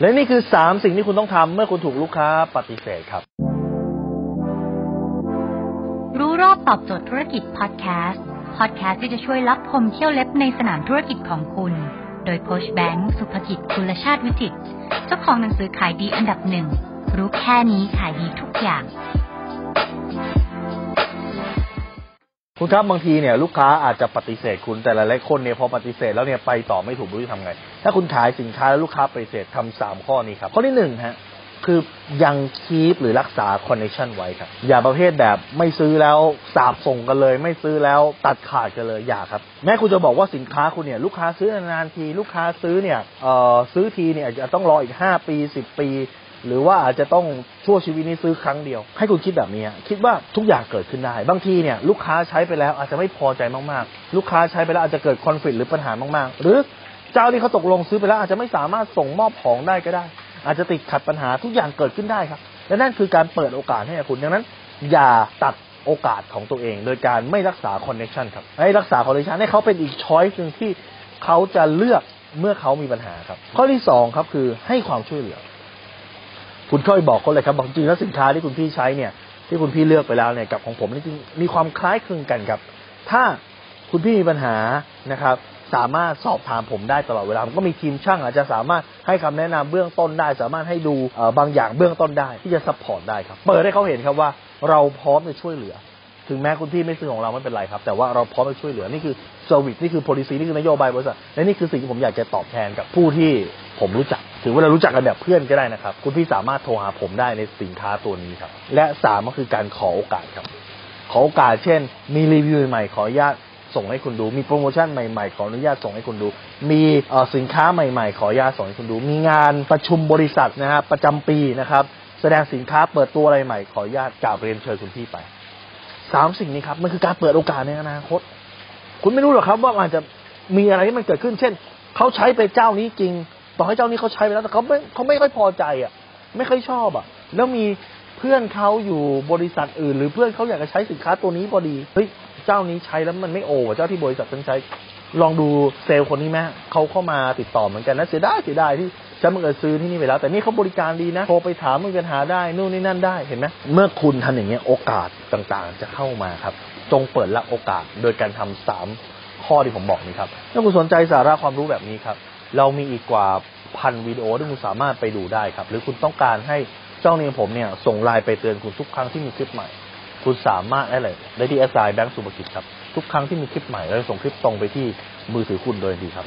และนี่คือ3สิ่งที่คุณต้องทำเมื่อคุณถูกลูกค้าปฏิเสธครับรู้รอบตอบโจทย์ธุรกิจพอดแคสต์ที่จะช่วยลับพมเที่ยวเล็บในสนามธุรกิจของคุณโดยโค้ชแบงค์สุภกิจกุลชาติวิจิตรเจ้าของหนังสือขายดีอันดับ1รู้แค่นี้ขายดีทุกอย่างคุณครับบางทีเนี่ยลูกค้าอาจจะปฏิเสธคุณแต่หลายๆคนเนี่ยพอปฏิเสธแล้วเนี่ยไปต่อไม่ถูกรู้จะทำไงถ้าคุณขายสินค้าแล้วลูกค้าปฏิเสธทำ3ข้อนี้ครับข้อที่1ฮะคือยังคีปหรือรักษาคอนเนคชั่นไว้ครับอย่าประเภทแบบไม่ซื้อแล้วสาบส่งกันเลยไม่ซื้อแล้วตัดขาดกันเลยอย่าครับแม้คุณจะบอกว่าสินค้าคุณเนี่ยลูกค้าซื้อนานๆทีลูกค้าซื้อเนี่ยซื้อทีเนี่ยอาจจะต้องรออีก5 ปี10 ปีหรือว่าอาจจะต้องชั่วชีวิตนี้ซื้อครั้งเดียวให้คุณคิดแบบนี้คิดว่าทุกอย่างเกิดขึ้นได้บางทีเนี่ยลูกค้าใช้ไปแล้วอาจจะไม่พอใจมากๆลูกค้าใช้ไปแล้วอาจจะเกิดคอนฟลิกต์หรือปัญหามากๆหรือเจ้าที่เขาตกลงซื้อไปแล้วอาจจะไม่สามารถส่งมอบของได้ก็ได้อาจจะติดขัดปัญหาทุกอย่างเกิดขึ้นได้ครับและนั่นคือการเปิดโอกาสให้คุณดังนั้นอย่าตัดโอกาสของตัวเองโดยการไม่รักษาคอนเนคชั่นครับให้รักษาคอนเนคชั่นให้เขาเป็นอีกช้อยส์นึงที่เขาจะเลือกเมื่อเขามีปัญหาครับข้อที่2ครับคือให้ความช่วยเหลือคุณค่อยบอกเขาเลยครับบอกจริงแล้วสินค้าที่คุณพี่ใช้เนี่ยที่คุณพี่เลือกไปแล้วเนี่ยกับของผมนี่จริงมีความคล้ายคลึงกันครับถ้าคุณพี่มีปัญหานะครับสามารถสอบถามผมได้ตลอดเวลาผมก็มีทีมช่างอาจจะสามารถให้คำแนะนำเบื้องต้นได้สามารถให้ดูบางอย่างเบื้องต้นได้ที่จะซัพพอร์ตได้ครับเปิดให้เขาเห็นครับว่าเราพร้อมจะช่วยเหลือถึงแม้คุณพี่ไม่ซื้อของเราไม่เป็นไรครับแต่ว่าเราพร้อมจะช่วยเหลือนี่คือเซอร์วิสนี่คือ policy นี่คือนโยบายบริษัทและนี่คือสิ่งที่ผมอยากจะตอบแทนกับผู้ที่ผมรู้จักถือว่าเรารู้จักกันแบบเพื่อนก็ได้นะครับคุณพี่สามารถโทรหาผมได้ในสินค้าตัวนี้ครับและ3ก็คือการขอโอกาสครับขอโอกาสเช่นมีรีวิวใหม่ขออนุญาตส่งให้คุณดูมีโปรโมชั่นใหม่ๆขออนุญาตส่งให้คุณดูมีสินค้าใหม่ๆขออนุญาตส่งให้คุณดูมีงานประชุมบริษัทนะฮะประจำปีนะครับแสดงสินค้าเปิดตัวอะไรใหม่ขออนุญาตกราบเรียนเชิญคุณพี่ไป3สิ่งนี้ครับมันคือการเปิดโอกาสในอนาคตคุณไม่รู้หรอกครับว่าอาจจะมีอะไรที่มันเกิดขึ้นเช่นเขาใช้ไปเจ้านี้จริงต่อให้เจ้านี้เขาใช้ไปแล้วแต่เขาไม่ค่อยพอใจอ่ะไม่ค่อยชอบอ่ะแล้วมีเพื่อนเขาอยู่บริษัทอื่นหรือเพื่อนเขาอยากจะใช้สินค้าตัวนี้พอดีเฮ้ยเจ้านี้ใช้แล้วมันไม่โอ้เจ้าที่บริษัทฉันใช้ลองดูเซลล์คนนี้ไหมเขาเข้ามาติดต่อเหมือนกันนะเสียดายที่ฉันบังเอิญซื้อที่นี่ไปแล้วแต่นี่เขาบริการดีนะโทรไปถามมีปัญหาได้นู่นนี่นั่นได้เห็นไหมเมื่อคุณทำอย่างเงี้ยโอกาสต่างๆจะเข้ามาครับจงเปิดรับโอกาสโดยการทำ3ข้อที่ผมบอกนี้ครับถ้าคุณสนใจสาระความรู้แบบนี้ครับเรามีอีกกว่าพันวิดีโอที่คุณสามารถไปดูได้ครับหรือคุณต้องการให้เจ้าเนี่ยผมเนี่ยส่งไลน์ไปเตือนคุณทุกครั้งที่มีคลิปใหม่คุณสามารถได้ที่แอสไซน์แบงค์สุภกิจครับทุกครั้งที่มีคลิปใหม่เราจะส่งคลิปตรงไปที่มือถือคุณโดยดีครับ